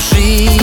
жизнь.